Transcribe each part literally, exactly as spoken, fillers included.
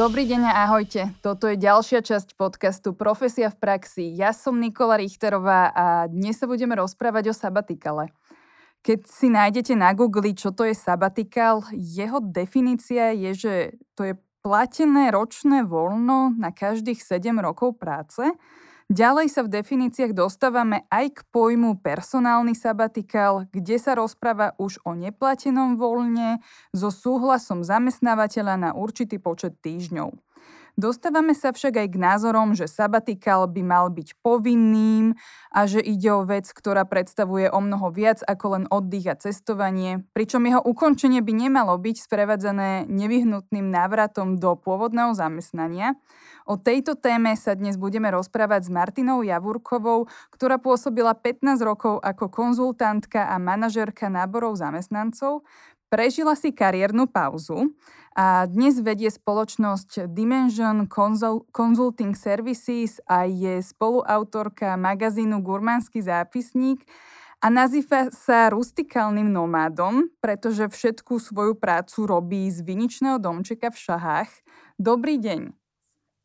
Dobrý deň a ahojte. Toto je ďalšia časť podcastu Profesia v praxi. Ja som Nikola Richterová a dnes sa budeme rozprávať o sabatikale. Keď si nájdete na Google, čo to je sabatikal, jeho definícia je, že to je platené ročné voľno na každých sedem rokov práce. Ďalej sa v definíciách dostávame aj k pojmu personálny sabatikál, kde sa rozpráva už o neplatenom voľne so súhlasom zamestnávateľa na určitý počet týždňov. Dostávame sa však aj k názorom, že sabatikál by mal byť povinným a že ide o vec, ktorá predstavuje o mnoho viac ako len oddych a cestovanie, pričom jeho ukončenie by nemalo byť sprevádzané nevyhnutným návratom do pôvodného zamestnania. O tejto téme sa dnes budeme rozprávať s Martinou Javúrkovou, ktorá pôsobila pätnásť rokov ako konzultantka a manažérka náborov zamestnancov. Prežila si kariérnu pauzu a dnes vedie spoločnosť Dimension Consulting Services a je spoluautorka magazínu Gurmánsky zápisník a nazýva sa rustikálnym nomádom, pretože všetku svoju prácu robí z viničného domčeka v Šahách. Dobrý deň.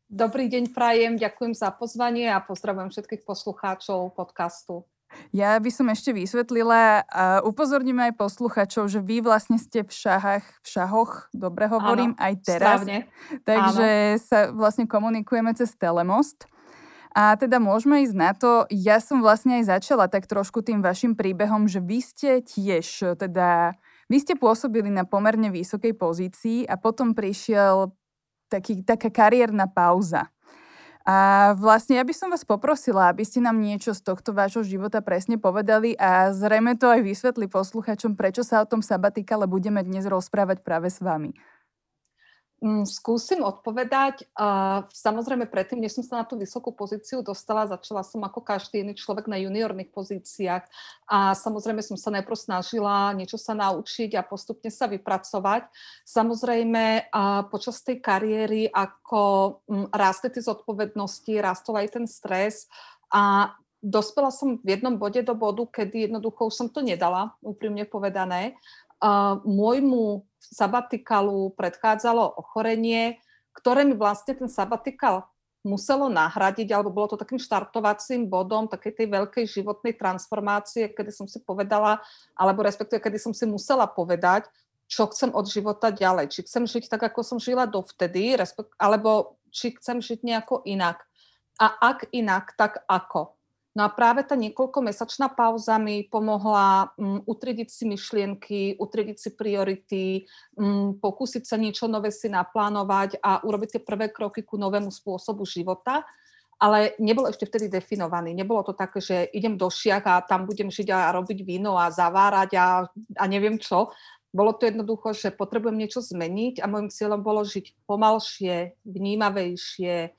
Dobrý deň prajem, ďakujem za pozvanie a pozdravujem všetkých poslucháčov podcastu. Ja by som ešte vysvetlila a upozorním aj posluchačov, že vy vlastne ste v Šahách, v Šahoch, dobre hovorím, áno, aj teraz. Správne. Takže áno. Sa vlastne komunikujeme cez telemost. A teda môžeme ísť na to, ja som vlastne aj začala tak trošku tým vašim príbehom, že vy ste tiež, teda vy ste pôsobili na pomerne vysokej pozícii a potom prišiel Taký, taká kariérna pauza. A vlastne ja by som vás poprosila, aby ste nám niečo z tohto vášho života presne povedali a zrejme to aj vysvetli posluchačom, prečo sa o tom sabatikale budeme dnes rozprávať práve s vami. Skúsim odpovedať. Samozrejme, predtým, než som sa na tú vysokú pozíciu dostala, začala som ako každý iný človek na juniorných pozíciách a samozrejme som sa najprv snažila niečo sa naučiť a postupne sa vypracovať. Samozrejme, počas tej kariéry, ako rástli tie zodpovednosti, rástol aj ten stres a dospela som v jednom bode do bodu, kedy jednoducho som to nedala, úprimne povedané. Môjmu sabatikalu predchádzalo ochorenie, ktoré mi vlastne ten sabatikal muselo nahradiť, alebo bolo to takým štartovacím bodom takej tej veľkej životnej transformácie, kedy som si povedala, alebo respektíve, kedy som si musela povedať, čo chcem od života ďalej. Či chcem žiť tak, ako som žila dovtedy, alebo či chcem žiť nejako inak. A ak inak, tak ako. No a práve tá niekoľkomesačná pauza mi pomohla um, utriediť si myšlienky, utriediť si priority, um, pokúsiť sa niečo nové si naplánovať a urobiť tie prvé kroky ku novému spôsobu života. Ale nebolo ešte vtedy definovaný. Nebolo to také, že idem do Šiach a tam budem žiť a robiť víno a zavárať a, a neviem čo. Bolo to jednoducho, že potrebujem niečo zmeniť a môjim cieľom bolo žiť pomalšie, vnímavejšie,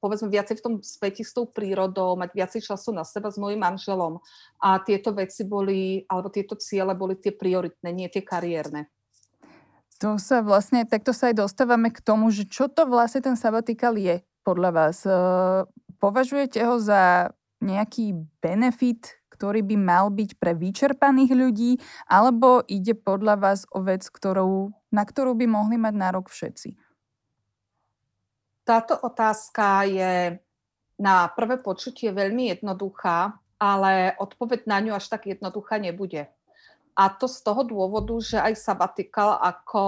povedzme viacej v tom späti s tou prírodou, mať viacej času na seba s mojím manželom. A tieto veci boli, alebo tieto ciele boli tie prioritné, nie tie kariérne. To sa vlastne, takto sa aj dostávame k tomu, že čo to vlastne ten sabatikal je podľa vás. Považujete ho za nejaký benefit, ktorý by mal byť pre vyčerpaných ľudí, alebo ide podľa vás o vec, ktorou, na ktorú by mohli mať nárok všetci? Táto otázka je na prvé počutie veľmi jednoduchá, ale odpoveď na ňu až tak jednoduchá nebude. A to z toho dôvodu, že aj sabatikal ako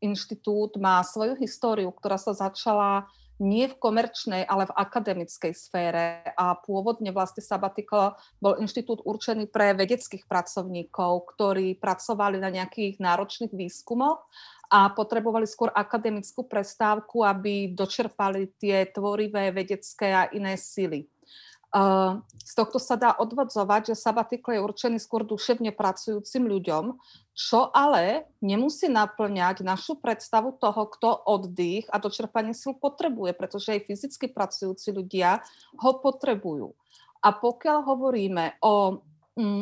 inštitút má svoju históriu, ktorá sa začala nie v komerčnej, ale v akademickej sfére. A pôvodne vlastne sabatikal bol inštitút určený pre vedeckých pracovníkov, ktorí pracovali na nejakých náročných výskumoch a potrebovali skôr akademickú prestávku, aby dočerpali tie tvorivé vedecké a iné sily. Z tohto sa dá odvodzovať, že sabatikl je určený skôr duševne pracujúcim ľuďom, čo ale nemusí naplňať našu predstavu toho, kto oddych a dočerpanie síl potrebuje, pretože aj fyzicky pracujúci ľudia ho potrebujú. A pokiaľ hovoríme o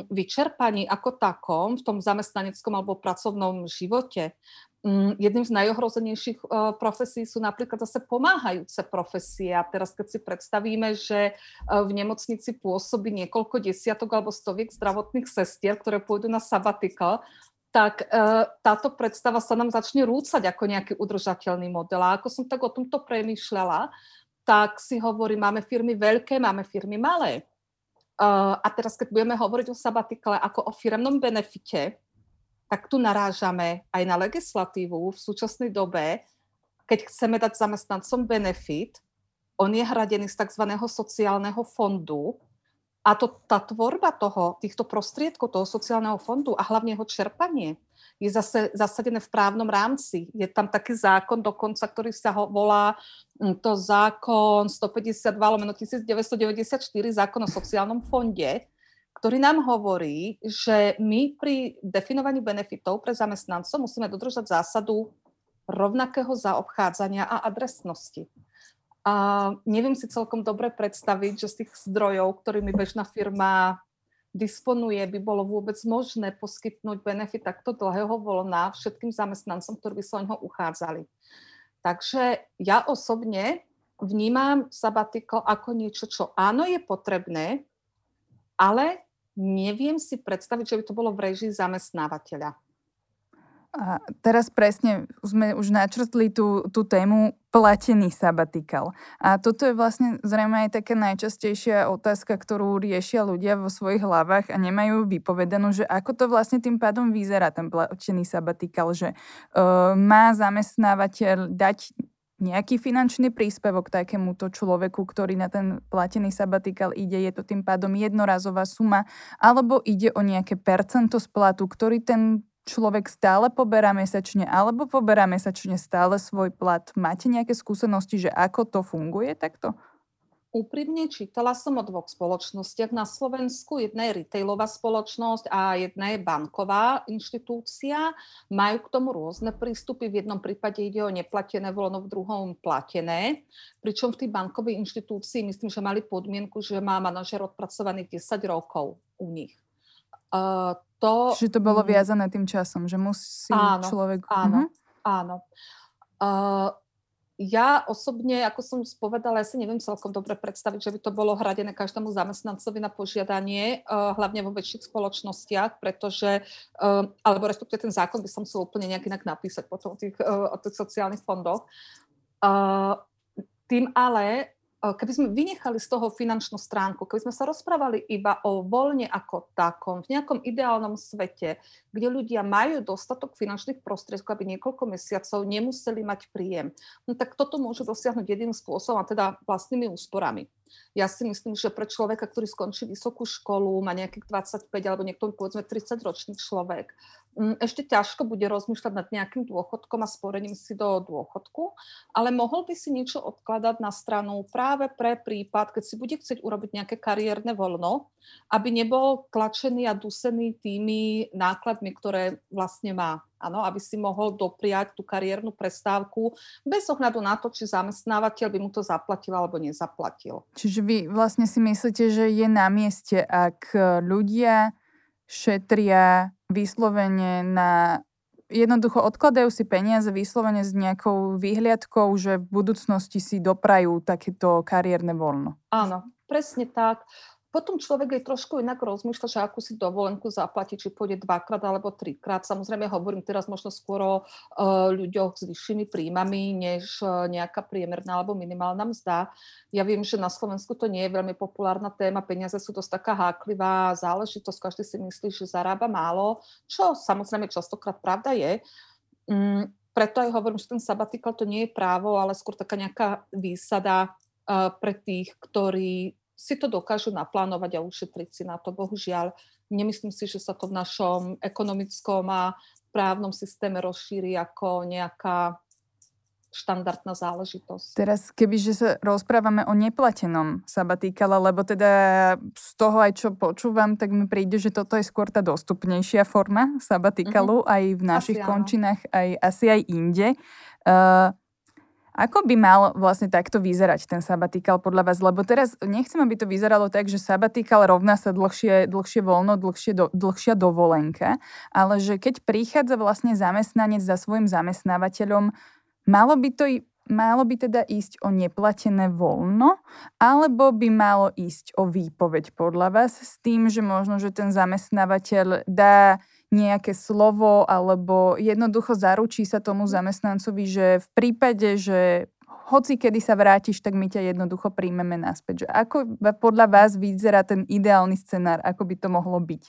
vyčerpaní ako takom v tom zamestnaneckom alebo pracovnom živote, jedným z najohrozenejších profesí sú napríklad zase pomáhajúce profesie. A teraz, keď si predstavíme, že v nemocnici pôsobí niekoľko desiatok alebo stoviek zdravotných sestier, ktoré pôjdu na sabatikal, tak e, táto predstava sa nám začne rúcať ako nejaký udržateľný model. A ako som tak o tomto premýšľala, tak si hovorím, máme firmy veľké, máme firmy malé. E, a teraz, keď budeme hovoriť o sabatikle ako o firemnom benefite, tak tu narážame aj na legislatívu v súčasnej dobe. Keď chceme dať zamestnancom benefit, on je hradený z tzv. Sociálneho fondu. A to, tá tvorba toho, týchto prostriedkov, toho sociálneho fondu a hlavne jeho čerpanie je zase zasadené v právnom rámci. Je tam taký zákon dokonca, ktorý sa ho volá to zákon stopäťdesiatdva lomeno tisícdeväťstodeväťdesiatštyri, zákon o sociálnom fonde, ktorý nám hovorí, že my pri definovaní benefitov pre zamestnancov musíme dodržať zásadu rovnakého zaobchádzania a adresnosti. A neviem si celkom dobre predstaviť, že z tých zdrojov, ktorými bežná firma disponuje, by bolo vôbec možné poskytnúť benefit takto dlhého voľna všetkým zamestnancom, ktorí by sa o ňoho uchádzali. Takže ja osobne vnímam sabatiko ako niečo, čo áno je potrebné, ale neviem si predstaviť, že by to bolo v réžii zamestnávateľa. A teraz presne sme už načrtli tú, tú tému platený sabatikal. A toto je vlastne zrejme aj taká najčastejšia otázka, ktorú riešia ľudia vo svojich hlavách a nemajú vypovedanú, že ako to vlastne tým pádom vyzerá ten platený sabatikal, že uh, má zamestnávateľ dať nejaký finančný príspevok takémuto človeku, ktorý na ten platený sabatikal ide, je to tým pádom jednorazová suma, alebo ide o nejaké percento z platu, ktorý ten človek stále poberá mesačne alebo poberá mesačne stále svoj plat. Máte nejaké skúsenosti, že ako to funguje takto? Úprimne čítala som o dvoch spoločnostiach na Slovensku. Jedna je retailová spoločnosť a jedna je banková inštitúcia. Majú k tomu rôzne prístupy. V jednom prípade ide o neplatené voľno, v druhom platené. Pričom v tej bankovej inštitúcii myslím, že mali podmienku, že má manažer odpracovaných desať rokov u nich. Uh, To, Čiže to bolo viazané tým časom, že musí áno, človek... Áno, mhm. áno. Uh, ja osobne, ako som už povedala, ja si neviem celkom dobre predstaviť, že by to bolo hradené každému zamestnancovi na požiadanie, uh, hlavne vo väčších spoločnostiach, pretože, uh, alebo respektíve ten zákon by som chcel úplne nejak inak napísať potom o tých, uh, o tých sociálnych fondoch. Uh, tým ale... Keby sme vynechali z toho finančnú stránku, keby sme sa rozprávali iba o voľne ako takom, v nejakom ideálnom svete, kde ľudia majú dostatok finančných prostriedkov, aby niekoľko mesiacov nemuseli mať príjem, no tak toto môže dosiahnuť jedným spôsobom, a teda vlastnými úsporami. Ja si myslím, že pre človeka, ktorý skončí vysokú školu, má nejakých dvadsaťpäť alebo niekto povedzme tridsaťročný človek, ešte ťažko bude rozmýšľať nad nejakým dôchodkom a sporením si do dôchodku, ale mohol by si niečo odkladať na stranu práve pre prípad, keď si bude chcieť urobiť nejaké kariérne voľno, aby nebol tlačený a dusený tými nákladmi, ktoré vlastne má. Áno, aby si mohol dopriať tú kariérnu prestávku bez ohľadu na to, či zamestnávateľ by mu to zaplatil alebo nezaplatil. Čiže vy vlastne si myslíte, že je na mieste, ak ľudia šetria vyslovene na... Jednoducho odkladajú si peniaze vyslovene s nejakou výhliadkou, že v budúcnosti si doprajú takéto kariérne voľno. Áno, presne tak. Potom človek aj trošku inak rozmýšľa, že akú si dovolenku zaplatí, či pôjde dvakrát alebo trikrát. Samozrejme, hovorím teraz možno skôr o e, ľuďoch s vyššími príjmami, než e, nejaká priemerná alebo minimálna mzda. Ja viem, že na Slovensku to nie je veľmi populárna téma. Peniaze sú dosť taká háklivá záležitosť. Každý si myslí, že zarába málo, čo samozrejme častokrát pravda je. Mm, preto aj hovorím, že ten sabatikal to nie je právo, ale skôr taká nejaká výsada e, pre tých, ktorí si to dokážu naplánovať a ušetriť si na to. Bohužiaľ, nemyslím si, že sa to v našom ekonomickom a právnom systéme rozšíri ako nejaká štandardná záležitosť. Teraz, kebyže sa rozprávame o neplatenom sabatikale, lebo teda z toho aj čo počúvam, tak mi príde, že toto je skôr tá dostupnejšia forma sabatikalu, mm-hmm. aj v našich asi končinách, aj, asi aj inde. Uh, Ako by mal vlastne takto vyzerať ten sabatikal podľa vás? Lebo teraz nechcem, aby to vyzeralo tak, že sabatikal rovná sa dlhšie, dlhšie voľno, dlhšie do, dlhšia dovolenka, ale že keď prichádza vlastne zamestnanec za svojim zamestnávateľom, malo by to, malo by teda ísť o neplatené voľno, alebo by malo ísť o výpoveď podľa vás s tým, že možno, že ten zamestnávateľ dá nejaké slovo, alebo jednoducho zaručí sa tomu zamestnancovi, že v prípade, že hoci kedy sa vrátiš, tak my ťa jednoducho príjmeme naspäť. Že ako podľa vás vyzerá ten ideálny scenár, ako by to mohlo byť?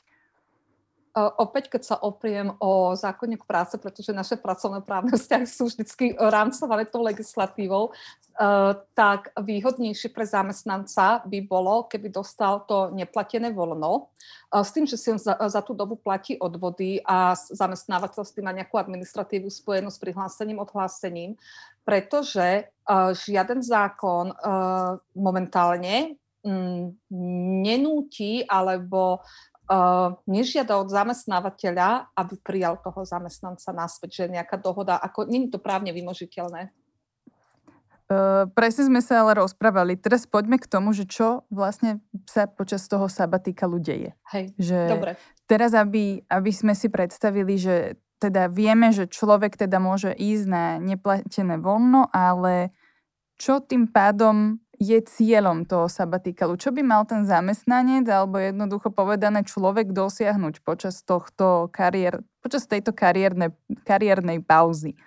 Opäť, keď sa opriem o zákonník práce, pretože naše pracovné právne vzťahy sú vždy rámcované tou legislatívou, tak výhodnejšie pre zamestnanca by bolo, keby dostal to neplatené voľno, s tým, že si on za, za tú dobu platí odvody a zamestnávateľ s tým má nejakú administratívu spojenú s prihlásením, odhlásením, pretože žiaden zákon momentálne nenúti alebo Uh, nežiada od zamestnávateľa, aby prijal toho zamestnanca naspäť, že je nejaká dohoda, ako nie je to právne vymožiteľné. Uh, presne sme sa ale rozprávali. Teraz poďme k tomu, že čo vlastne sa počas toho sabatikalu deje. Hej, že dobre. Teraz, aby, aby sme si predstavili, že teda vieme, že človek teda môže ísť na neplatené voľno, ale čo tým pádom je cieľom toho sabatikalu? Čo by mal ten zamestnanec, alebo jednoducho povedané človek dosiahnuť počas tohto kariér, počas tejto kariérne, kariérnej pauzy?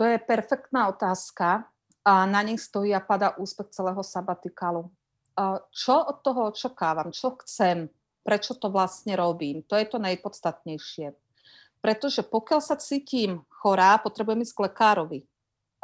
To je perfektná otázka a na nej stojí a padá úspech celého sabatikalu. Čo od toho očakávam? Čo chcem? Prečo to vlastne robím? To je to najpodstatnejšie. Pretože pokiaľ sa cítim chorá, potrebujem ísť k lekárovi.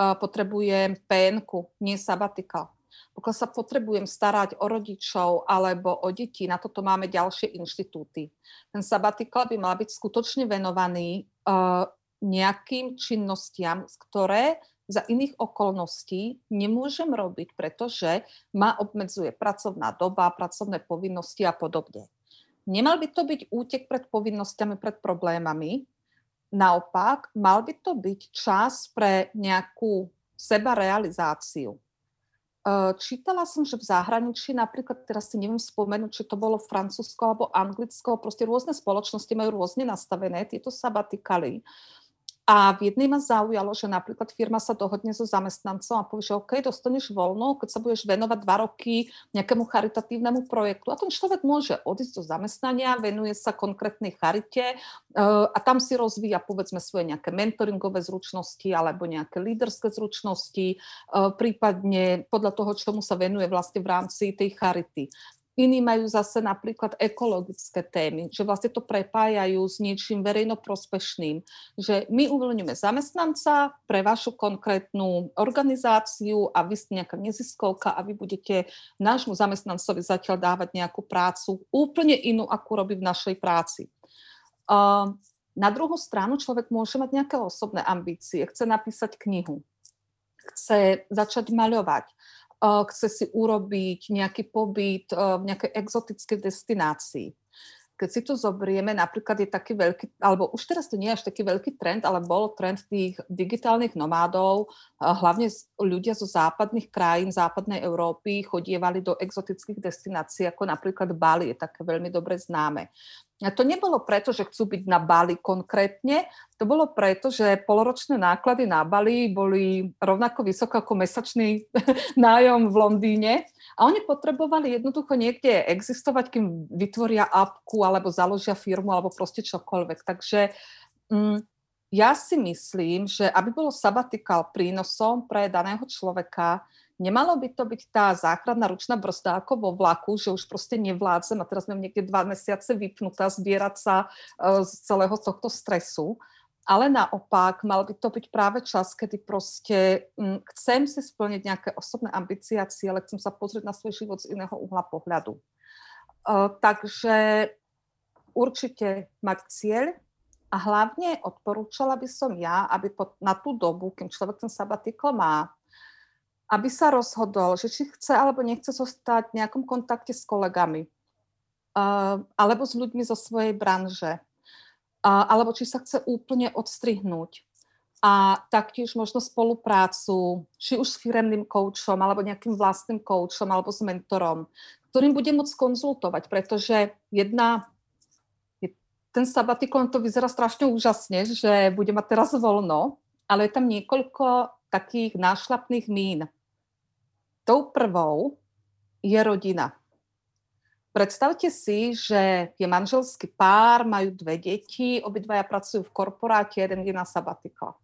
Potrebujem pé enku, nie sabatikál. Pokiaľ sa potrebujem starať o rodičov alebo o deti, na toto máme ďalšie inštitúty. Ten sabatikál by mal byť skutočne venovaný uh, nejakým činnostiam, ktoré za iných okolností nemôžem robiť, pretože ma obmedzuje pracovná doba, pracovné povinnosti a podobne. Nemal by to byť útek pred povinnosťami, pred problémami. Naopak, mal by to byť čas pre nejakú sebarealizáciu. Čítala som, že v zahraničí, napríklad teraz si neviem spomenúť, či to bolo Francúzsko alebo Anglicko, proste rôzne spoločnosti majú rôzne nastavené tieto sabatikaly. A v jednej ma zaujalo, že napríklad firma sa dohodne so zamestnancom a povie, že OK, dostaneš voľno, keď sa budeš venovať dva roky nejakému charitatívnemu projektu. A ten človek môže odísť do zamestnania, venuje sa konkrétnej charite a tam si rozvíja, povedzme, svoje nejaké mentoringové zručnosti alebo nejaké líderské zručnosti, prípadne podľa toho, čomu sa venuje vlastne v rámci tej charity. Iní majú zase napríklad ekologické témy, že vlastne to prepájajú s niečím verejnoprospešným, že my uvoľňujeme zamestnanca pre vašu konkrétnu organizáciu a vy ste nejaká neziskovka a vy budete nášmu zamestnancovi zatiaľ dávať nejakú prácu úplne inú, akú robí v našej práci. Na druhú stranu človek môže mať nejaké osobné ambície, chce napísať knihu, chce začať maľovať, chce si urobiť nejaký pobyt v nejakej exotickej destinácii. Keď si to zobrieme, napríklad je taký veľký, alebo už teraz to nie je až taký veľký trend, ale bol trend tých digitálnych nomádov, hlavne ľudia zo západných krajín, západnej Európy chodievali do exotických destinácií, ako napríklad Bali, je také veľmi dobre známe. A to nebolo preto, že chcú byť na Bali konkrétne, to bolo preto, že poloročné náklady na Bali boli rovnako vysoké ako mesačný nájom v Londýne a oni potrebovali jednoducho niekde existovať, kým vytvoria apku alebo založia firmu alebo proste čokoľvek. Takže mm, ja si myslím, že aby bolo sabatikál prínosom pre daného človeka, nemalo by to byť tá záchranná ručná brzda ako vo vlaku, že už proste nevládzem a teraz mám niekde dva mesiace vypnutá, zbierať sa z celého tohto stresu. Ale naopak, mal by to byť práve čas, kedy proste hm, chcem si splniť nejaké osobné ambície a ciele, chcem sa pozrieť na svoj život z iného uhla pohľadu. Uh, takže určite mať cieľ. A hlavne odporúčala by som ja, aby pod, na tú dobu, kým človek ten sabatikl má, aby sa rozhodol, že či chce alebo nechce zostať v nejakom kontakte s kolegami uh, alebo s ľuďmi zo svojej branže, uh, alebo či sa chce úplne odstrihnúť. A taktiež možno spoluprácu, či už s firemným koučom, alebo nejakým vlastným koučom, alebo s mentorom, ktorým bude môcť konzultovať, pretože jedna, ten sabatikon to vyzerá strašne úžasne, že bude mať teraz voľno, ale je tam niekoľko takých nášľapných mín. Tou prvou je rodina. Predstavte si, že je manželský pár, majú dve deti, obidvaja pracujú v korporáte, jeden je na sabatikách.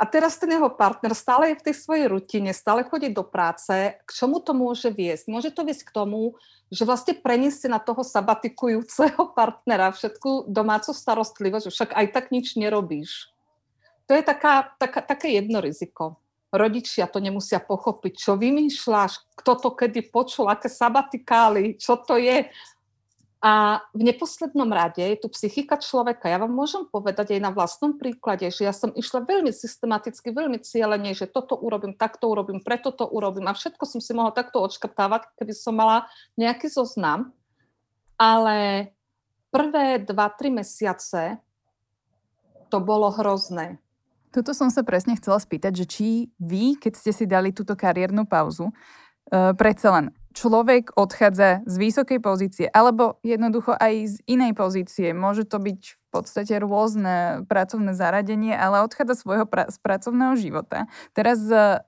A teraz ten jeho partner stále je v tej svojej rutine, stále chodí do práce. K čomu to môže viesť? Môže to viesť k tomu, že vlastne preniesie na toho sabatikujúceho partnera všetku domácu starostlivosť, však aj tak nič nerobíš. To je taká, taká, také jedno riziko. Rodičia to nemusia pochopiť. Čo vymýšľaš? Kto to kedy počul? Aké sabatikály? Čo to je? A v neposlednom rade je tu psychika človeka. Ja vám môžem povedať aj na vlastnom príklade, že ja som išla veľmi systematicky, veľmi cieľene, že toto urobím, takto urobím, preto to urobím. A všetko som si mohla takto odškrtávať, keby som mala nejaký zoznam. Ale prvé dva tri mesiace to bolo hrozné. Tuto som sa presne chcela spýtať, že či vy, keď ste si dali túto kariérnu pauzu, uh, predsa len človek odchádza z vysokej pozície, alebo jednoducho aj z inej pozície, môže to byť v podstate rôzne pracovné zaradenie, ale odchádza svojho pra- z pracovného života. Teraz uh,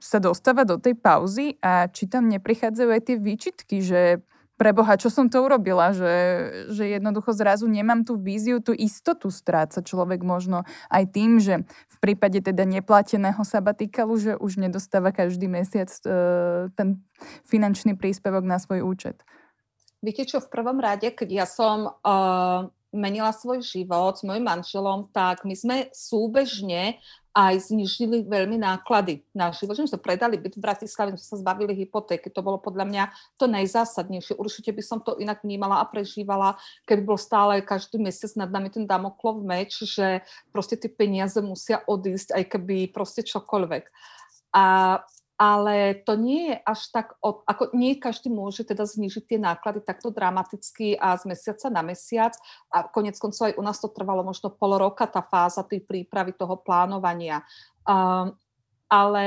sa dostáva do tej pauzy a či tam neprichádzajú aj tie výčitky, že preboha, čo som to urobila, že, že jednoducho zrazu nemám tú víziu, tú istotu stráca človek možno aj tým, že v prípade teda neplateného sabatikalu, že už nedostáva každý mesiac e, ten finančný príspevok na svoj účet. Viete čo, v prvom rade, keď ja som e, menila svoj život s mojim manželom, tak my sme súbežne aj znižili veľmi náklady na život. Že sme predali byt v Bratislave, sme sa zbavili hypotéky. To bolo podľa mňa to najzásadnejšie. Určite by som to inak vnímala a prežívala, keby bol stále každý mesiac nad nami ten Damoklov meč, že proste tie peniaze musia odísť, aj keby proste čokoľvek. A, ale to nie je až tak, od, ako nie každý môže teda znižiť tie náklady takto dramaticky a z mesiaca na mesiac. A konec koncov aj u nás to trvalo možno pol roka, tá fáza tej prípravy, toho plánovania. Um, ale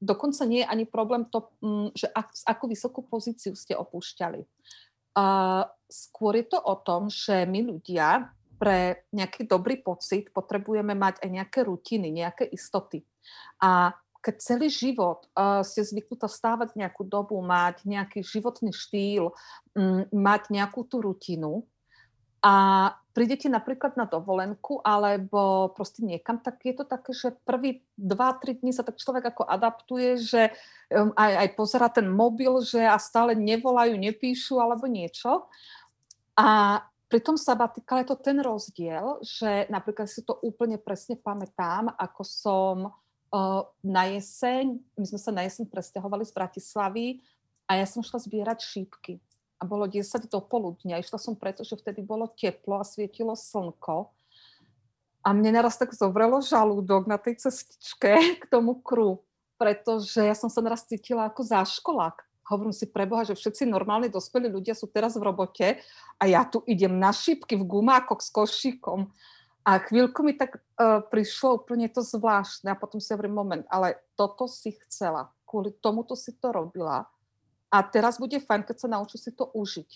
dokonca nie je ani problém to, um, že ak, akú vysokú pozíciu ste opúšťali. Uh, skôr je to o tom, že my ľudia pre nejaký dobrý pocit potrebujeme mať aj nejaké rutiny, nejaké istoty. A keď celý život uh, ste zvyknutá vstávať nejakú dobu, mať nejaký životný štýl, um, mať nejakú tú rutinu a prídete napríklad na dovolenku alebo proste niekam, tak je to také, že prvý dva tri dni sa tak človek ako adaptuje, že um, aj, aj pozerá ten mobil, že a stále nevolajú, nepíšu alebo niečo. A pri tom sabatikale je to ten rozdiel, že napríklad si to úplne presne pamätám, ako som na jeseň, my sme sa na jeseň presťahovali z Bratislavy a ja som šla zbierať šípky. A bolo desať do poludňa. Išla som preto, že vtedy bolo teplo a svietilo slnko. A mne naraz tak zovrelo žalúdok na tej cestičke k tomu kru, pretože ja som sa naraz cítila ako záškolák. Hovorím si preboha, že všetci normálni dospelí ľudia sú teraz v robote a ja tu idem na šípky v gumákoch s košíkom. A chvíľku mi tak uh, prišlo úplne to zvláštne a potom si hovorím, moment, ale toto si chcela, kvôli tomuto si to robila a teraz bude fajn, keď sa naučí si to užiť.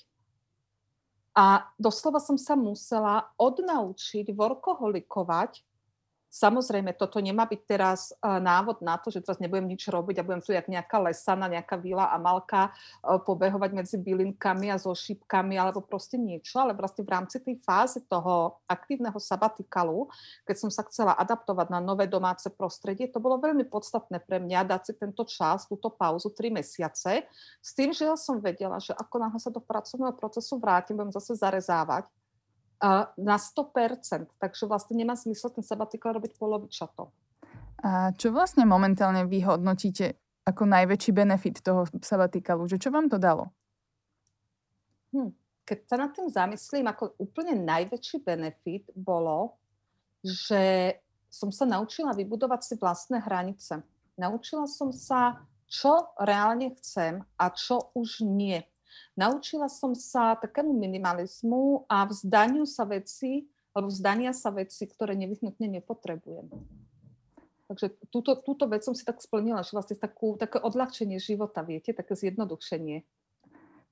A doslova som sa musela odnaučiť workoholikovať. Samozrejme, toto nemá byť teraz uh, návod na to, že teraz nebudem nič robiť a budem tu jak nejaká lesana, nejaká Vila Amalka uh, pobehovať medzi bylinkami a so šípkami alebo proste niečo, ale vlastne v rámci tej fázy toho aktívneho sabatikalu, keď som sa chcela adaptovať na nové domáce prostredie, to bolo veľmi podstatné pre mňa dať si tento čas, túto pauzu tri mesiace, s tým, že ja som vedela, že ako náhle sa do pracovného procesu vrátim, budem zase zarezávať, na sto percent, takže vlastne nemá zmysel ten sabatikál robiť polovičato. A čo vlastne momentálne vy hodnotíte ako najväčší benefit toho sabatikalu? Že čo vám to dalo? Hm. Keď sa nad tým zamyslím, ako úplne najväčší benefit bolo, že som sa naučila vybudovať si vlastné hranice. Naučila som sa, čo reálne chcem a čo už nie. Naučila som sa takému minimalizmu a vzdaniu sa veci, alebo vzdania sa veci, ktoré nevyhnutne nepotrebujem. Takže túto, túto vec som si tak splnila, že vlastne takú, také odľahčenie života, viete, také zjednodušenie.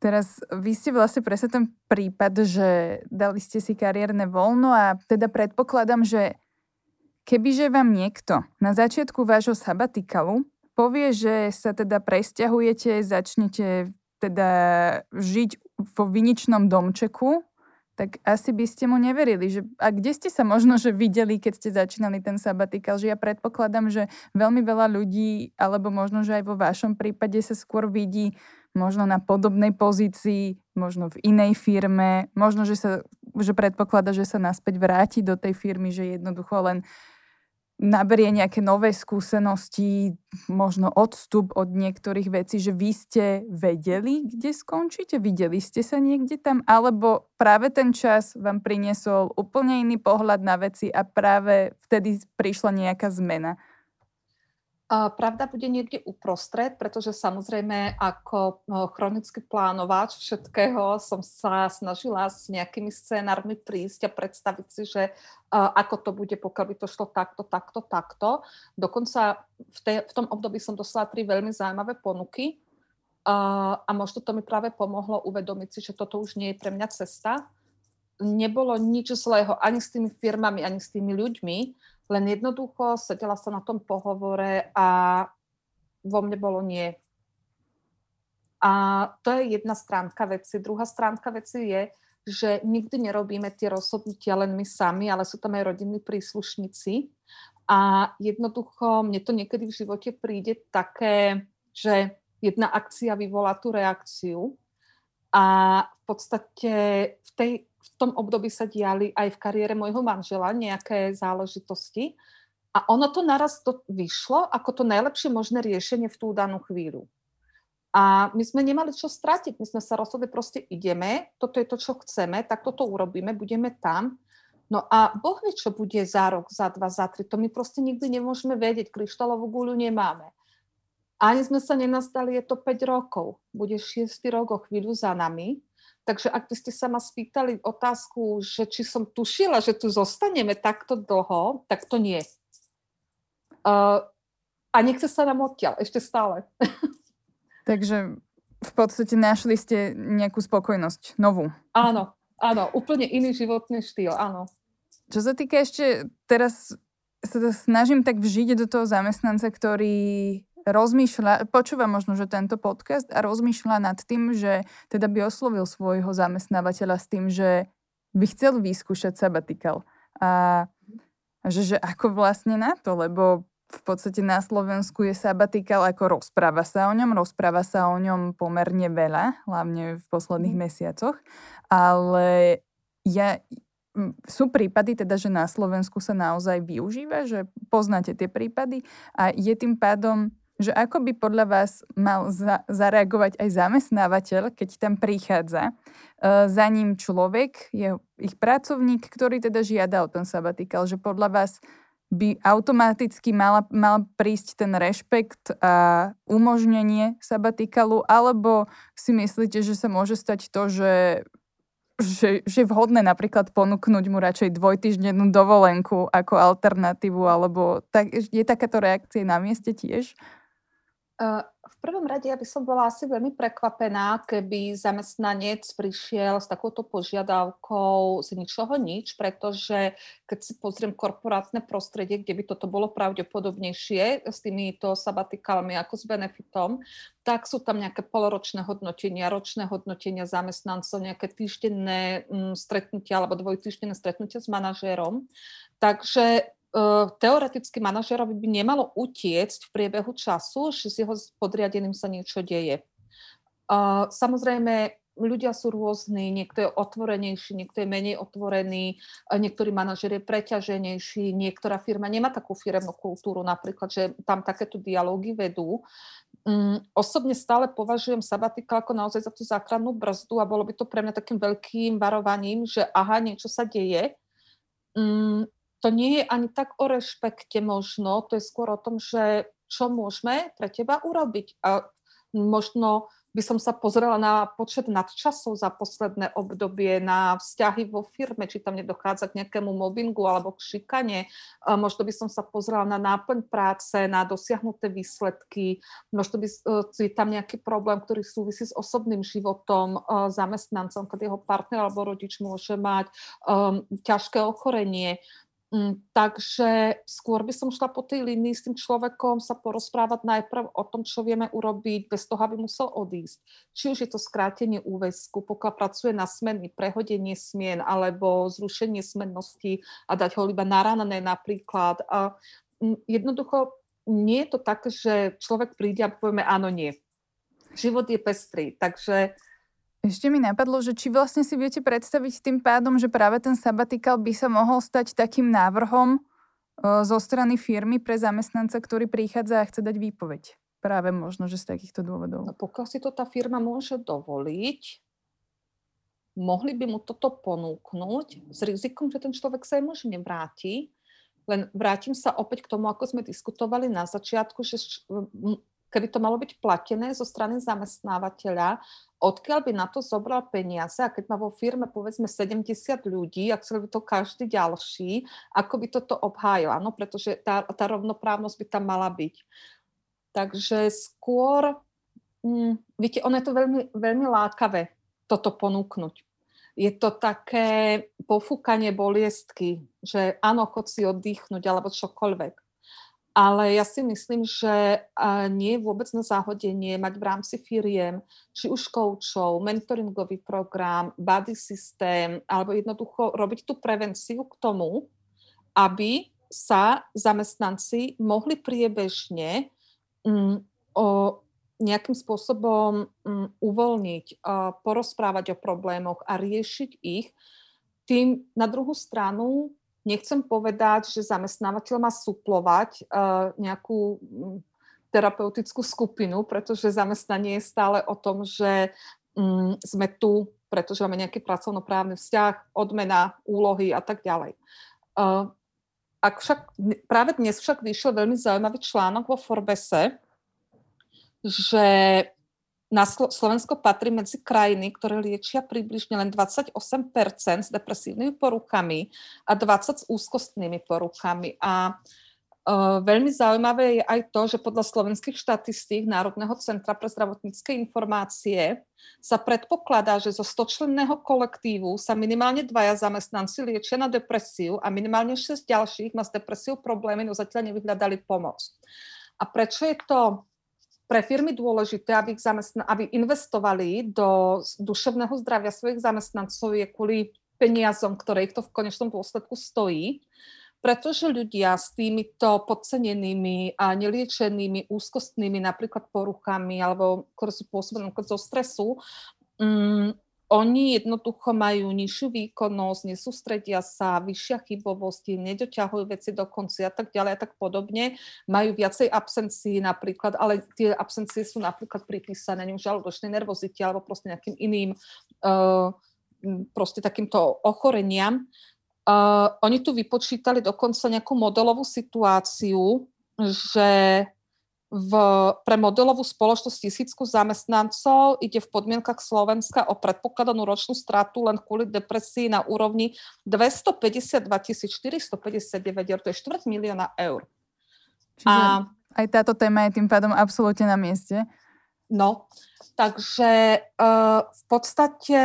Teraz vy ste vlastne presne ten prípad, že dali ste si kariérne voľno a teda predpokladám, že kebyže vám niekto na začiatku vášho sabatikalu povie, že sa teda presťahujete, začnete teda žiť vo viničnom domčeku, tak asi by ste mu neverili. Že, a kde ste sa možno že videli, keď ste začínali ten sabatikál? Že ja predpokladám, že veľmi veľa ľudí, alebo možno, že aj vo vašom prípade sa skôr vidí možno na podobnej pozícii, možno v inej firme, možno, že sa že predpokladá, že sa naspäť vráti do tej firmy, že jednoducho len naberie nejaké nové skúsenosti, možno odstup od niektorých vecí, že vy ste vedeli, kde skončíte, videli ste sa niekde tam, alebo práve ten čas vám priniesol úplne iný pohľad na veci a práve vtedy prišla nejaká zmena. Pravda bude niekde uprostred, pretože samozrejme ako chronický plánovač všetkého som sa snažila s nejakými scénármi prísť a predstaviť si, že ako to bude, pokiaľ by to šlo takto, takto, takto. Dokonca v, tej, v tom období som dostala tri veľmi zaujímavé ponuky a možno to mi práve pomohlo uvedomiť si, že toto už nie je pre mňa cesta. Nebolo nič zlého ani s tými firmami, ani s tými ľuďmi. Len jednoducho sedela sa na tom pohovore a vo mne bolo nie. A to je jedna stránka veci. Druhá stránka veci je, že nikdy nerobíme tie rozhodnutia len my sami, ale sú tam aj rodinní príslušníci. A jednoducho mne to niekedy v živote príde také, že jedna akcia vyvolá tú reakciu. A v podstate v tej... V tom období sa diali aj v kariére môjho manžela nejaké záležitosti a ono to naraz to vyšlo ako to najlepšie možné riešenie v tú danú chvíľu. A my sme nemali čo stratiť, my sme sa rozhodli, proste ideme, toto je to, čo chceme, tak toto urobíme, budeme tam. No a Boh vie, čo bude za rok, za dva, za tri, to my proste nikdy nemôžeme vedieť, kryštálovú guľu nemáme. Ani sme sa nenastali, je to päť rokov, bude šiesty rok o chvíľu za nami. Takže ak by ste sa ma spýtali otázku, že či som tušila, že tu zostaneme takto dlho, tak to nie. Uh, a nechce sa nám odtiaľ, ešte stále. Takže v podstate našli ste nejakú spokojnosť novú. Áno, áno, úplne iný životný štýl, áno. Čo sa týka ešte, teraz sa snažím tak vžiť do toho zamestnanca, ktorý... rozmýšľa, počúva možno, že tento podcast a rozmýšľa nad tým, že teda by oslovil svojho zamestnávateľa s tým, že by chcel vyskúšať sabatikál. A že, že ako vlastne na to, lebo v podstate na Slovensku je sabatikál, ako rozpráva sa o ňom, rozpráva sa o ňom pomerne veľa, hlavne v posledných mesiacoch, ale ja... Sú prípady teda, že na Slovensku sa naozaj využíva, že poznáte tie prípady a je tým pádom, že ako by podľa vás mal za- zareagovať aj zamestnávateľ, keď tam prichádza e, za ním človek, je ich pracovník, ktorý teda žiada o ten sabatikál, že podľa vás by automaticky mala, mal prísť ten rešpekt a umožnenie sabatikalu, alebo si myslíte, že sa môže stať to, že Že, že je vhodné napríklad ponúknuť mu radšej dvojtýždennú dovolenku ako alternatívu, alebo tak, je takáto reakcia na mieste tiež? V prvom rade ja by som bola asi veľmi prekvapená, keby zamestnanec prišiel s takouto požiadavkou z ničoho nič, pretože keď si pozriem korporátne prostredie, kde by toto bolo pravdepodobnejšie s týmito sabatikálmi ako s benefitom, tak sú tam nejaké poloročné hodnotenia, ročné hodnotenia zamestnancov, nejaké týždenné stretnutia alebo dvojtýždenné stretnutia s manažérom. Takže teoreticky manažerovi by nemalo utiecť v priebehu času, že s jeho podriadeným sa niečo deje. Samozrejme, ľudia sú rôzni, niekto je otvorenejší, niekto je menej otvorený, niektorý manažer je preťaženejší, niektorá firma nemá takú firemnú kultúru, napríklad, že tam takéto dialógy vedú. Osobne stále považujem sabatikál ako naozaj za tú záchrannú brzdu a bolo by to pre mňa takým veľkým varovaním, že aha, niečo sa deje. To nie je ani tak o rešpekte možno, to je skôr o tom, že čo môžeme pre teba urobiť. A možno by som sa pozrela na počet nadčasov za posledné obdobie, na vzťahy vo firme, či tam nedochádza k nejakému mobbingu alebo k šikane. A možno by som sa pozrela na náplň práce, na dosiahnuté výsledky. Možno by je tam nejaký problém, ktorý súvisí s osobným životom zamestnancom, keď jeho partner alebo rodič môže mať um, ťažké ochorenie. Takže skôr by som šla po tej línii s tým človekom sa porozprávať najprv o tom, čo vieme urobiť, bez toho, aby musel odísť. Či už je to skrátenie úväzku, pokiaľ pracuje na smeny, prehodenie smien alebo zrušenie smennosti a dať ho iba na ranené napríklad. A jednoducho nie je to tak, že človek príde a povieme áno, nie. Život je pestrý, takže... Ešte mi napadlo, že či vlastne si viete predstaviť tým pádom, že práve ten sabatikál by sa mohol stať takým návrhom zo strany firmy pre zamestnanca, ktorý prichádza a chce dať výpoveď. Práve možno, že z takýchto dôvodov. No pokiaľ si to tá firma môže dovoliť, mohli by mu toto ponúknuť s rizikom, že ten človek sa aj možno nevráti. Len vrátim sa opäť k tomu, ako sme diskutovali na začiatku, že... keby to malo byť platené zo strany zamestnávateľa, odkiaľ by na to zobral peniaze a keď má vo firme povedzme sedemdesiat ľudí, ak chcel by to každý ďalší, ako by toto obhájil, áno, pretože tá, tá rovnoprávnosť by tam mala byť. Takže skôr, hm, viete, ono je to veľmi, veľmi lákavé toto ponúknuť. Je to také pofúkanie boliestky, že áno, chod si oddychnúť alebo čokoľvek. Ale ja si myslím, že nie je vôbec na záhodenie mať v rámci firiem, či už koučov, mentoringový program, buddy systém, alebo jednoducho robiť tú prevenciu k tomu, aby sa zamestnanci mohli priebežne um, o, nejakým spôsobom um, uvoľniť, uh, porozprávať o problémoch a riešiť ich. Tým na druhú stranu nechcem povedať, že zamestnávateľ má suplovať uh, nejakú um, terapeutickú skupinu, pretože zamestnanie je stále o tom, že um, sme tu, pretože máme nejaký pracovnoprávny vzťah, odmena, úlohy a tak ďalej. Uh, ak však, práve dnes však vyšiel veľmi zaujímavý článok vo Forbese, že na Slo- Slovensko patrí medzi krajiny, ktoré liečia približne len dvadsaťosem percent s depresívnymi poruchami a dvadsať percent s úzkostnými poruchami. A e, veľmi zaujímavé je aj to, že podľa slovenských štatistík Národného centra pre zdravotníckej informácie sa predpokladá, že zo stočlenného kolektívu sa minimálne dvaja zamestnanci liečia na depresiu a minimálne šesť ďalších má s depresiou problémy, no zatiaľ nevyhľadali pomoc. A prečo je to pre firmy dôležité, aby, zamestn- aby investovali do duševného zdravia svojich zamestnancov, je kvôli peniazom, ktoré ich to v konečnom dôsledku stojí, pretože ľudia s týmito podcenenými a neliečenými úzkostnými napríklad poruchami alebo ktoré sú pôsobené zo stresu, um, oni jednoducho majú nižšiu výkonnosť, nesústredia sa, vyššia chybovosť, nedoťahujú veci do konca a tak ďalej a tak podobne. Majú viacej absencií napríklad, ale tie absencie sú napríklad pripísané žalúdočnej nervozite alebo proste nejakým iným uh, proste takýmto ochoreniam. Uh, oni tu vypočítali dokonca nejakú modelovú situáciu, že... V, pre modelovú spoločnosť tisícku zamestnancov ide v podmienkach Slovenska o predpokladanú ročnú stratu len kvôli depresii na úrovni dvestopäťdesiatdva tisíc štyristopäťdesiatdeväť eur, to je štvrť milióna eur. Čiže a, aj táto téma je tým pádom absolútne na mieste. No, takže uh, v podstate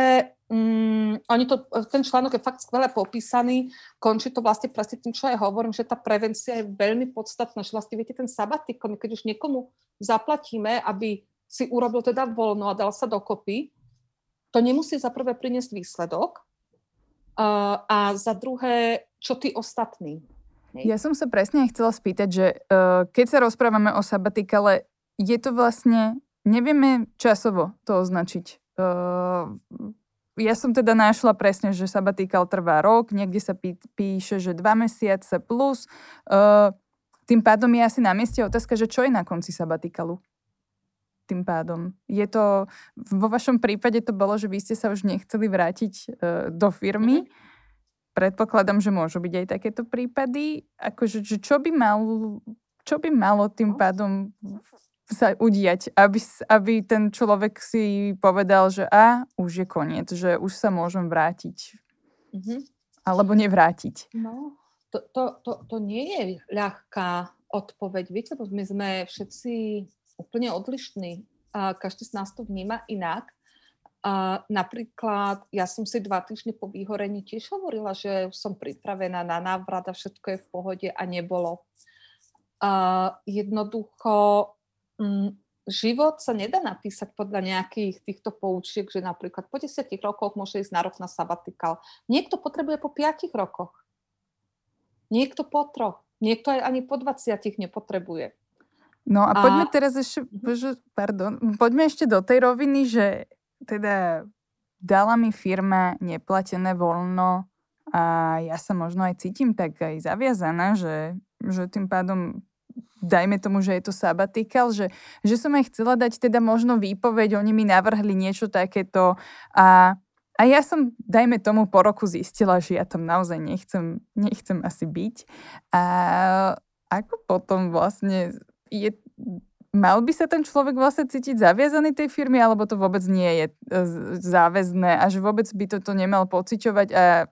um, oni to, ten článok je fakt skvele popísaný, končí to vlastne presne tým, čo aj hovorím, že tá prevencia je veľmi podstatná, že vlastne viete ten sabatikon, keď už niekomu zaplatíme, aby si urobil teda voľno a dal sa dokopy, to nemusí za prvé priniesť výsledok uh, a za druhé, čo tí ostatní. Ja som sa presne chcela spýtať, že uh, keď sa rozprávame o sabatikale, je to vlastne, nevieme časovo to označiť. Uh, ja som teda našla presne, že sabatikál trvá rok, niekde sa pí, píše, že dva mesiace plus. Uh, tým pádom je asi na mieste otázka, že čo je na konci sabatikalu? Tým pádom. Je to, vo vašom prípade to bolo, že vy ste sa už nechceli vrátiť uh, do firmy. Mm-hmm. Predpokladám, že môžu byť aj takéto prípady. Akože, že čo by mal, čo by malo tým pádom sa udiať, aby, aby ten človek si povedal, že a, už je koniec, že už sa môžem vrátiť. Mm-hmm. Alebo nevrátiť. No, to, to, to, to nie je ľahká odpoveď, viete, lebo my sme všetci úplne odlišní a každý z nás to vníma inak. A napríklad, ja som si dva týždne po vyhorení tiež hovorila, že som pripravená na návrat a všetko je v pohode a nebolo. A jednoducho, m, život sa nedá napísať podľa nejakých týchto poučiek, že napríklad po desiatich rokoch môže ísť na rok na sabatikál. Niekto potrebuje po piatich rokoch, niekto po troch, niekto aj ani po dvadsiatich nepotrebuje. No a poďme a... teraz ešte, pardon, poďme ešte do tej roviny, že teda dala mi firma neplatené voľno a ja sa možno aj cítim tak aj zaviazaná, že, že tým pádom dajme tomu, že je to sabatikál, že, že som aj chcela dať teda možno výpoveď, oni mi navrhli niečo takéto a, a ja som, dajme tomu, po roku zistila, že ja tam naozaj nechcem, nechcem asi byť. A ako potom vlastne je... Mal by sa ten človek vlastne cítiť zaviazaný tej firmy, alebo to vôbec nie je záväzné a že vôbec by toto nemal pociťovať a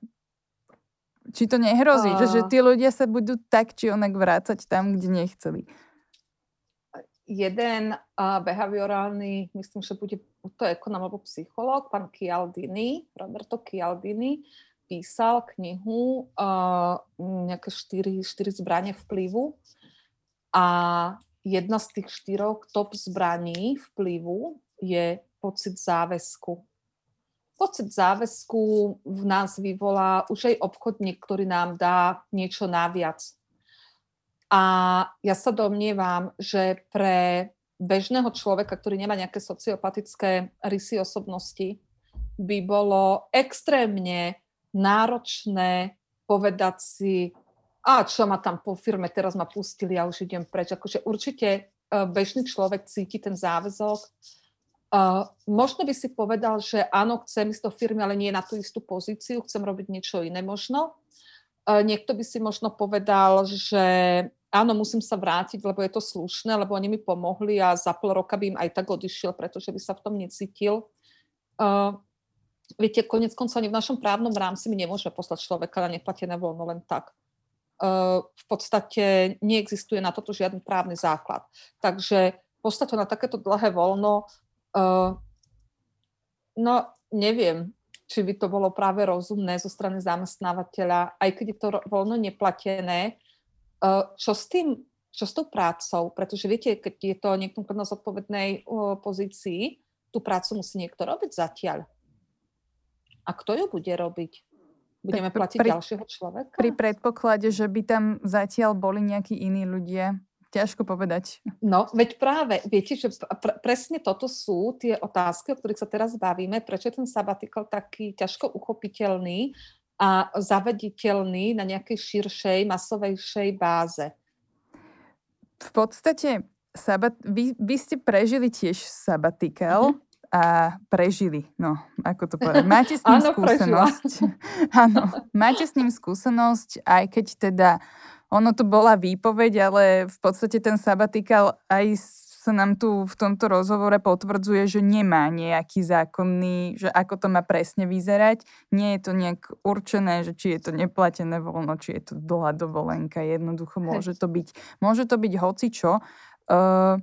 či to nehrozí, a... že, že tí ľudia sa budú tak či onak vrácať tam, kde nechceli? Jeden uh, behaviorálny, myslím, že bude to ekonom alebo psychológ, pán Cialdini, Roberto Cialdini, písal knihu uh, nejaké štyri, štyri zbrane vplyvu a jedna z tých štyroch top zbraní vplyvu je pocit záväzku. Pocit záväzku v nás vyvolá už aj obchodník, ktorý nám dá niečo naviac. A ja sa domnievam, že pre bežného človeka, ktorý nemá nejaké sociopatické rysy osobnosti, by bolo extrémne náročné povedať si, a čo ma tam po firme, teraz ma pustili, ja už idem preč. Akože určite bežný človek cíti ten záväzok. Možno by si povedal, že áno, chcem ísť do firmy, ale nie na tú istú pozíciu, chcem robiť niečo iné možno. Niekto by si možno povedal, že áno, musím sa vrátiť, lebo je to slušné, lebo oni mi pomohli a za pol roka by im aj tak odišiel, pretože by sa v tom necítil. Viete, koniec konca ani v našom právnom rámci my nemôžeme poslať človeka na neplatené voľno len tak. V podstate neexistuje na toto žiadny právny základ. Takže v podstate na takéto dlhé voľno, uh, no neviem, či by to bolo práve rozumné zo strany zamestnávateľa, aj keď je to voľno neplatené, uh, čo s tým, čo s tou prácou, pretože viete, keď je to niekto na zodpovednej uh, pozícii, tú prácu musí niekto robiť zatiaľ. A kto ju bude robiť? Budeme platiť pri, ďalšieho človeka? Pri predpoklade, že by tam zatiaľ boli nejakí iní ľudia. Ťažko povedať. No, veď práve, viete, že pr- presne toto sú tie otázky, o ktorých sa teraz bavíme. Prečo je ten sabatikál taký ťažko uchopiteľný a zavediteľný na nejakej širšej, masovejšej báze? V podstate, sabat, vy, vy ste prežili tiež sabatikál. Mhm. A prežili, no, ako to povedať. Máte s ním ano, skúsenosť. Áno, máte s ním skúsenosť, aj keď teda ono to bola výpoveď, ale v podstate ten sabatikál aj sa nám tu v tomto rozhovore potvrdzuje, že nemá nejaký zákonný, že ako to má presne vyzerať. Nie je to nejak určené, že či je to neplatené voľno, či je to dlhá dovolenka. Jednoducho môže to byť, môže to byť hocičo. Uh,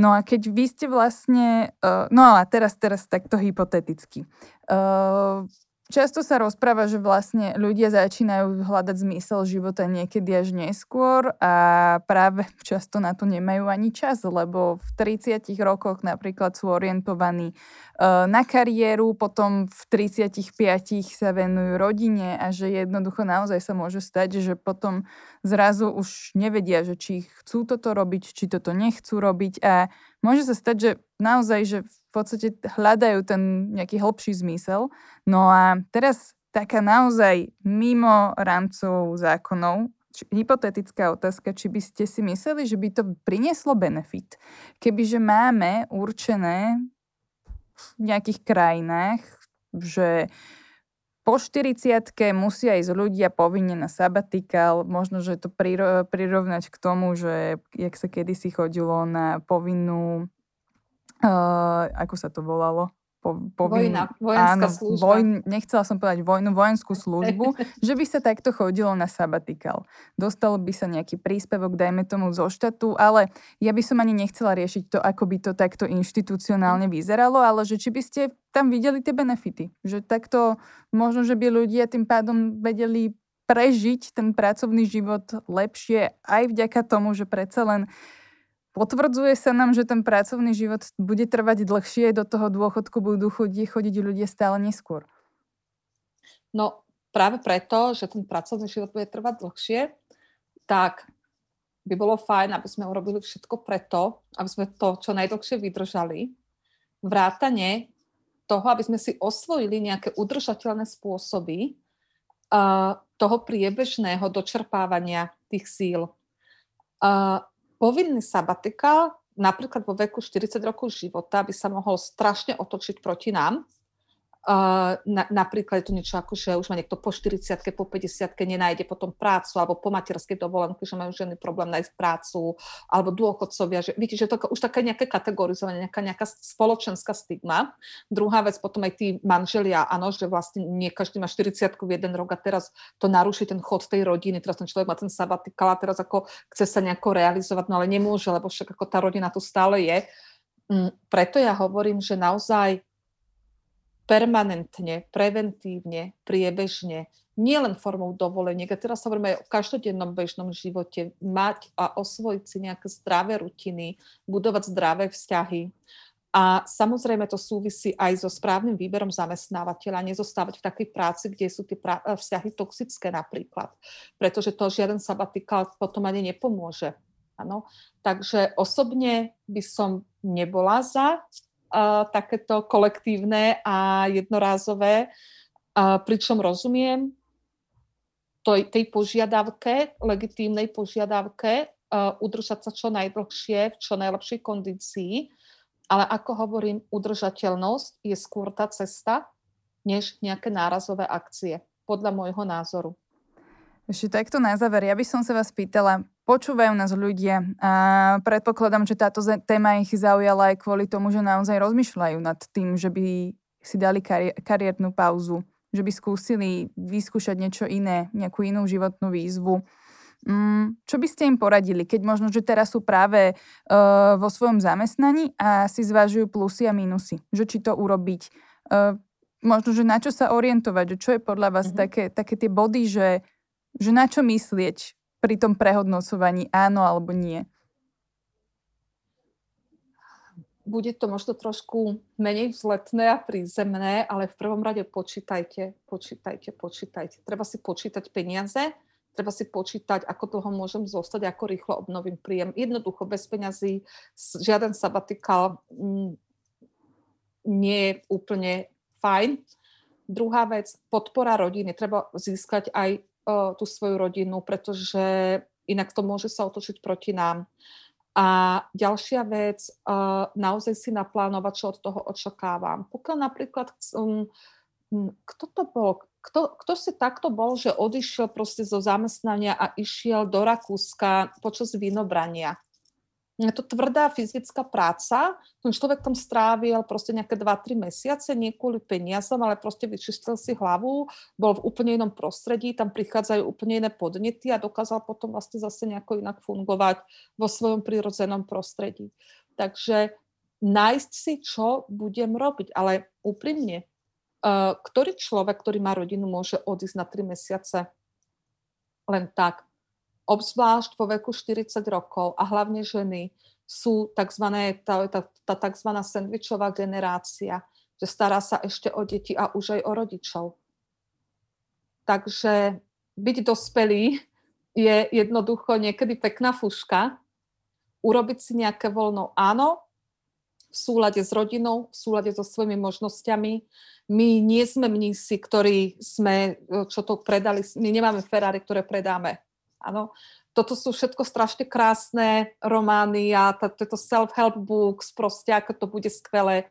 No a keď vy ste vlastne... Uh, no a teraz, teraz takto hypoteticky. Uh, často sa rozpráva, že vlastne ľudia začínajú hľadať zmysel života niekedy až neskôr a práve často na to nemajú ani čas, lebo v tridsiatich rokoch napríklad sú orientovaní uh, na kariéru, potom v tridsiatich piatich sa venujú rodine a že jednoducho naozaj sa môže stať, že potom zrazu už nevedia, že či chcú toto robiť, či toto nechcú robiť a môže sa stať, že naozaj, že v podstate hľadajú ten nejaký hlbší zmysel. No a teraz taká naozaj mimo rámcov zákonov, či, hypotetická otázka, či by ste si mysleli, že by to prinieslo benefit, kebyže máme určené v nejakých krajinách, že po štyridsiatke musia ísť ľudia povinne na sabatikál, možno, že to prirovnať k tomu, že jak sa kedysi chodilo na povinnú Uh, ako sa to volalo? po, povinnú, Vojna, vojenská áno, služba. Vojn, nechcela som povedať vojnu, vojenskú službu, že by sa takto chodilo na sabatikál. Dostalo by sa nejaký príspevok, dajme tomu zo štátu, ale ja by som ani nechcela riešiť to, ako by to takto inštitucionálne vyzeralo, ale že či by ste tam videli tie benefity. Že takto možno, že by ľudia tým pádom vedeli prežiť ten pracovný život lepšie aj vďaka tomu, že predsa len potvrdzuje sa nám, že ten pracovný život bude trvať dlhšie, do toho dôchodku budú chodiť, chodiť ľudia stále neskôr. No práve preto, že ten pracovný život bude trvať dlhšie, tak by bolo fajn, aby sme urobili všetko preto, aby sme to čo najdlhšie vydržali. Vrátane toho, aby sme si osvojili nejaké udržateľné spôsoby uh, toho priebežného dočerpávania tých síl. Uh, Povinný sabatikál, napríklad vo veku štyridsať rokov života, by sa mohol strašne otočiť proti nám. Uh, na, napríklad je to niečo ako, že už ma niekto po štyridsiatke, po päťdesiatke nenájde potom prácu, alebo po materskej dovolenke, že majú ženy problém nájsť prácu, alebo dôchodcovia. Že, vidíte, že to už také nejaké kategorizovanie, nejaká, nejaká spoločenská stigma. Druhá vec, potom aj tí manželia, áno, že vlastne nie každý má štyridsiatku v jeden rok a teraz to naruší ten chod tej rodiny, teraz ten človek má ten sabatikál a teraz ako chce sa nejako realizovať, no ale nemôže, lebo však ako tá rodina tu stále je. Mm, preto ja hovorím, že naozaj permanentne, preventívne, priebežne, nielen formou dovoleniek, a teraz hovoríme aj o každodennom bežnom živote, mať a osvojiť si nejaké zdravé rutiny, budovať zdravé vzťahy. A samozrejme to súvisí aj so správnym výberom zamestnávateľa, nezostávať v takej práci, kde sú tie pra- vzťahy toxické napríklad, pretože to žiaden sabatikál potom ani nepomôže. Áno? Takže osobne by som nebola za Uh, takéto kolektívne a jednorázové, uh, pričom rozumiem toj, tej požiadavke, legitímnej požiadavke uh, udržať sa čo najdlhšie, v čo najlepšej kondícii, ale ako hovorím, udržateľnosť je skôr tá cesta, než nejaké nárazové akcie, podľa môjho názoru. Ešte takto na záver, ja by som sa vás pýtala, počúvajú nás ľudia a predpokladám, že táto téma ich zaujala aj kvôli tomu, že naozaj rozmýšľajú nad tým, že by si dali kari- kariérnu pauzu, že by skúsili vyskúšať niečo iné, nejakú inú životnú výzvu. Mm, čo by ste im poradili, keď možno, že teraz sú práve e, vo svojom zamestnaní a si zvažujú plusy a minusy, že či to urobiť? E, možno, že na čo sa orientovať, že čo je podľa vás mm-hmm. také, také tie body, že, že na čo myslieť pri tom prehodnocovaní áno alebo nie? Bude to možno trošku menej vzletné a prízemné, ale v prvom rade počítajte, počítajte, počítajte. Treba si počítať peniaze, treba si počítať, ako dlho môžem zostať, ako rýchlo obnovím príjem. Jednoducho, bez peňazí, žiaden sabatikál nie je úplne fajn. Druhá vec, podpora rodiny. Treba získať aj tú svoju rodinu, pretože inak to môže sa otočiť proti nám. A ďalšia vec, naozaj si naplánovať, čo od toho očakávam. Pokiaľ napríklad, kto to bol, kto, kto si takto bol, že odišiel proste zo zamestnania a išiel do Rakúska počas vínobrania. Je to tvrdá fyzická práca, ten človek tam strávil proste nejaké dva tri mesiace, nie kvôli peniazom, ale proste vyčistil si hlavu, bol v úplne inom prostredí, tam prichádzajú úplne iné podnety a dokázal potom vlastne zase nejako inak fungovať vo svojom prirodzenom prostredí. Takže nájsť si, čo budem robiť, ale úprimne, ktorý človek, ktorý má rodinu, môže odísť na tri mesiace len tak? Obzvlášť po veku štyridsať rokov a hlavne ženy sú tzv. Tá, tá, tá tzv. Sendvičová generácia, že stará sa ešte o deti a už aj o rodičov. Takže byť dospelý je jednoducho niekedy pekná fuška, urobiť si nejaké voľno áno, v súlade s rodinou, v súlade so svojimi možnosťami. My nie sme mnísi, ktorí sme, čo to predali, my nemáme Ferrari, ktoré predáme. Áno, toto sú všetko strašne krásne romány a tieto self-help books, proste ako to bude skvelé.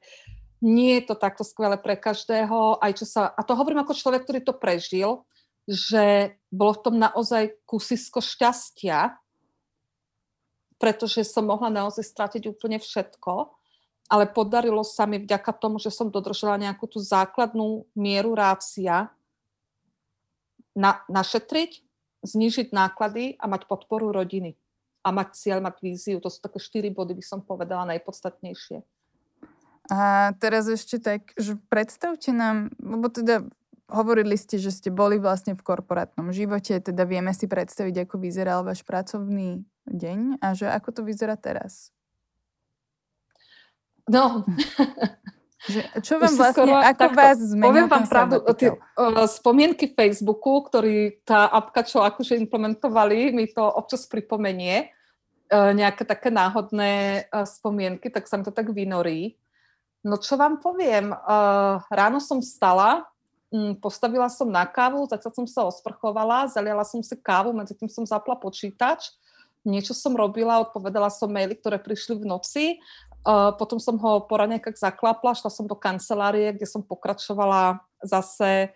Nie je to takto skvelé pre každého. Aj čo sa, a to hovorím ako človek, ktorý to prežil, že bolo v tom naozaj kusisko šťastia, pretože som mohla naozaj stratiť úplne všetko. ale podarilo sa mi vďaka tomu, že som dodržala nejakú tú základnú mieru rácia na, našetriť, znižiť náklady a mať podporu rodiny. A mať cieľ, mať víziu. To sú také štyri body, by som povedala, najpodstatnejšie. A teraz ešte tak, že predstavte nám, lebo teda hovorili ste, že ste boli vlastne v korporátnom živote, teda vieme si predstaviť, ako vyzeral váš pracovný deň a že ako to vyzerá teraz. No. Že, čo vám vlastne, skoro, ako vás zmenil? Poviem vám pravdu, tie uh, spomienky Facebooku, ktorý tá apka, čo akože implementovali, mi to občas pripomenie, uh, nejaké také náhodné uh, spomienky, tak sa mi to tak vynorí. No čo vám poviem, uh, ráno som vstala, um, postavila som na kávu, zatiaľ som sa osprchovala, zaliala som si kávu, medzi tým som zapla počítač, niečo som robila, odpovedala som maily, ktoré prišli v noci. Uh, potom som ho poradne nejak zaklapla, šla som do kancelárie, kde som pokračovala zase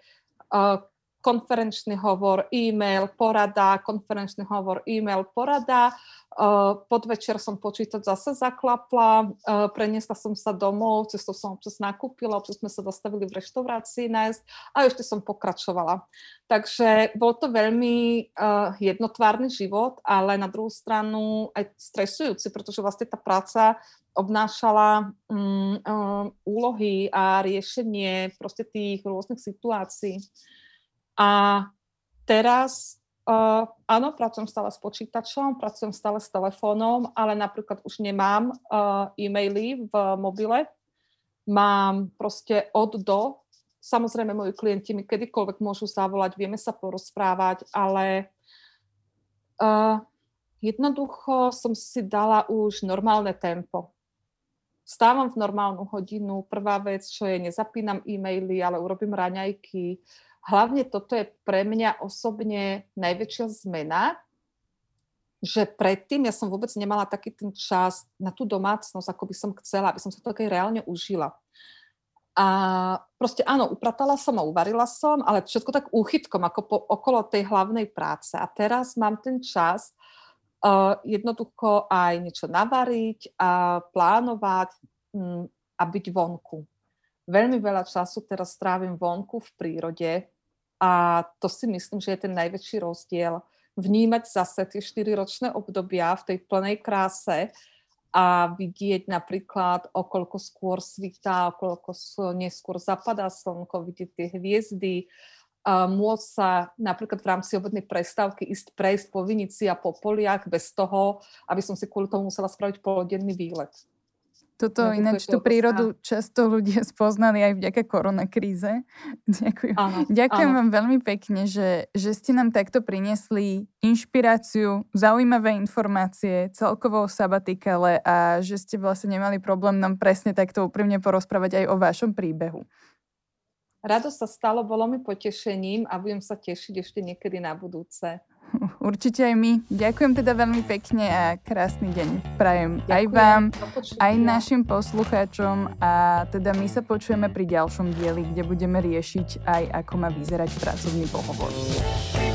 uh, konferenčný hovor, e-mail, porada, konferenčný hovor, e-mail, porada. Uh, podvečer som počítač zase zaklapla, uh, preniesla som sa domov, cestou som občas nakúpila, občas sme sa dostavili v reštaurácii nájsť a ešte som pokračovala. Takže bol to veľmi uh, jednotvárny život, ale na druhú stranu aj stresujúci, pretože vlastne tá práca obnášala um, um, úlohy a riešenie proste tých rôznych situácií. A teraz, uh, áno, pracujem stále s počítačom, pracujem stále s telefónom, ale napríklad už nemám uh, e-maily v mobile. Mám proste od do. Samozrejme, moji klienti mi kedykoľvek môžu zavolať, vieme sa porozprávať, ale... Uh, Jednoducho som si dala už normálne tempo. Vstávam v normálnu hodinu, prvá vec, čo je, nezapínam e-maily, ale urobím raňajky. Hlavne toto je pre mňa osobne najväčšia zmena, že predtým ja som vôbec nemala taký ten čas na tú domácnosť, ako by som chcela, aby som sa to také reálne užila. A proste áno, upratala som a uvarila som, ale všetko tak úchytkom, ako po, okolo tej hlavnej práce. A teraz mám ten čas, Uh, jednoducho aj niečo navariť a plánovať um, a byť vonku. Veľmi veľa času teraz strávim vonku v prírode a to si myslím, že je ten najväčší rozdiel. Vnímať zase tie štyriročné obdobia v tej plnej kráse a vidieť napríklad, o koľko skôr svitá, o koľko neskôr zapadá slnko, vidieť tie hviezdy, môcť sa napríklad v rámci obednej prestávky ísť prejsť po vinici a po poliach bez toho, aby som si kvôli tomu musela spraviť polodenný výlet. Toto no, ináč tú prírodu často ľudia spoznali aj vďaka koronakríze. Ďakujem, áno, Ďakujem áno. vám veľmi pekne, že, že ste nám takto priniesli inšpiráciu, zaujímavé informácie, celkovo o sabatikale a že ste vlastne nemali problém nám presne takto úprimne porozprávať aj o vašom príbehu. Rado sa stalo, bolo mi potešením a budem sa tešiť ešte niekedy na budúce. Určite aj my. Ďakujem teda veľmi pekne a krásny deň prajem. Ďakujem, aj vám, aj našim poslucháčom a teda my sa počujeme pri ďalšom dieli, kde budeme riešiť aj ako má vyzerať pracovný pohovor.